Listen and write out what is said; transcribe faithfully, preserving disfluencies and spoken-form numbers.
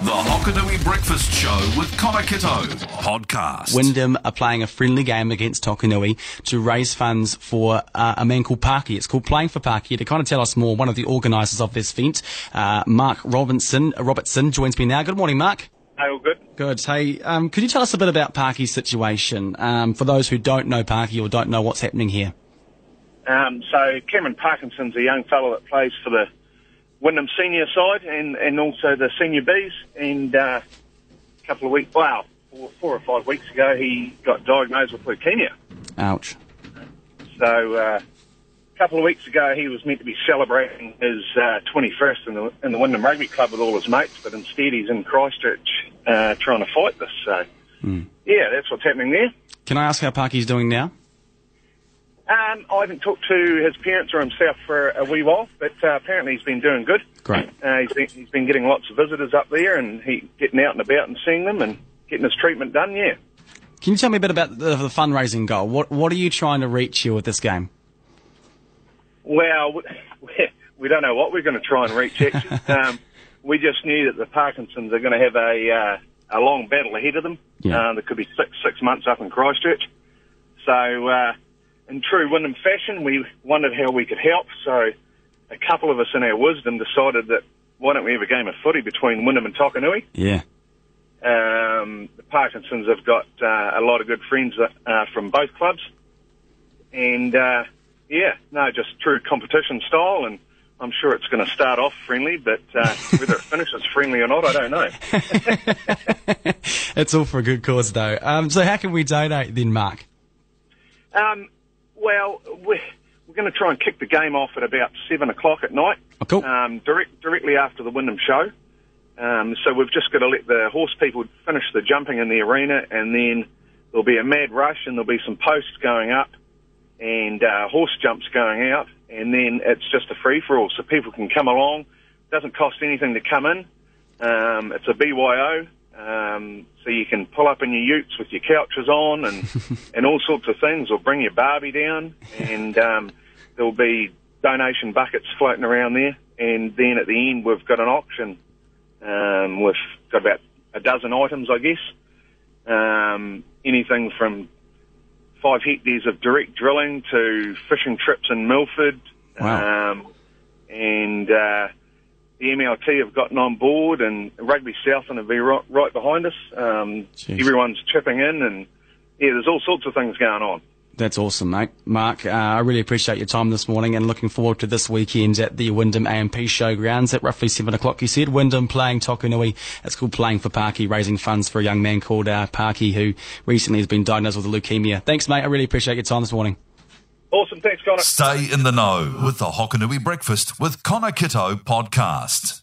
The Hokonui Breakfast Show with Connor Kitto podcast. Wyndham are playing a friendly game against Takanui to raise funds for uh, a man called Parky. It's called Playing for Parky. To kind of tell us more, one of the organisers of this event, uh, Mark Robinson, uh, Robertson, joins me now. Good morning, Mark. Hey, all good. Good. Hey, um, could you tell us a bit about Parky's situation um, for those who don't know Parky or don't know what's happening here? Um, so Cameron Parkinson's a young fellow that plays for the Wyndham senior side and, and also the senior Bs, and uh, a couple of weeks, wow, four, four or five weeks ago he got diagnosed with leukemia. Ouch. So uh, a couple of weeks ago he was meant to be celebrating his uh, twenty-first in the, in the Wyndham Rugby Club with all his mates, but instead he's in Christchurch uh, trying to fight this. So mm. yeah, that's what's happening there. Can I ask how Parky's doing now? Um, I haven't talked to his parents or himself for a wee while, but uh, apparently he's been doing good. Great. Uh, he's, been, he's been getting lots of visitors up there and he getting out and about and seeing them and getting his treatment done, yeah. Can you tell me a bit about the, the fundraising goal? What what are you trying to reach here with this game? Well, we, we don't know what we're going to try and reach, actually. um, we just knew that the Parkinsons are going to have a uh, a long battle ahead of them. Yeah. Uh, there could be six, six months up in Christchurch. So... Uh, in true Wyndham fashion, we wondered how we could help, so a couple of us in our wisdom decided that why don't we have a game of footy between Wyndham and Takanui? Yeah. Um, the Parkinsons have got uh, a lot of good friends uh, from both clubs, and uh, yeah, no, just true competition style, and I'm sure it's going to start off friendly, but uh, whether it finishes friendly or not, I don't know. It's all for a good cause, though. Um, so how can we donate then, Mark? Um... Well, we're, we're going to try and kick the game off at about seven o'clock at night, oh, cool. um, direct, directly after the Wyndham show. Um, so we've just got to let the horse people finish the jumping in the arena, and then there'll be a mad rush, and there'll be some posts going up and uh, horse jumps going out, and then it's just a free-for-all, so people can come along. It doesn't cost anything to come in. Um, it's a B Y O. Um, so you can pull up in your utes with your couches on and, and all sorts of things, or bring your Barbie down, and um, there'll be donation buckets floating around there. And then at the end we've got an auction. Um, we've got about a dozen items, I guess. Um, anything from five hectares of direct drilling to fishing trips in Milford. Wow. Um, and... Uh, The M L T have gotten on board, and Rugby South and will be right, right behind us. Um, everyone's chipping in, and yeah, there's all sorts of things going on. That's awesome, mate. Mark, uh, I really appreciate your time this morning, and looking forward to this weekend at the Wyndham A M P showgrounds at roughly seven o'clock, you said. Wyndham playing Takanui. It's called Playing for Parky, raising funds for a young man called uh, Parky, who recently has been diagnosed with leukemia. Thanks, mate. I really appreciate your time this morning. Awesome, thanks, Connor. Stay in the know with the Hokonui Breakfast with Connor Kitto podcast.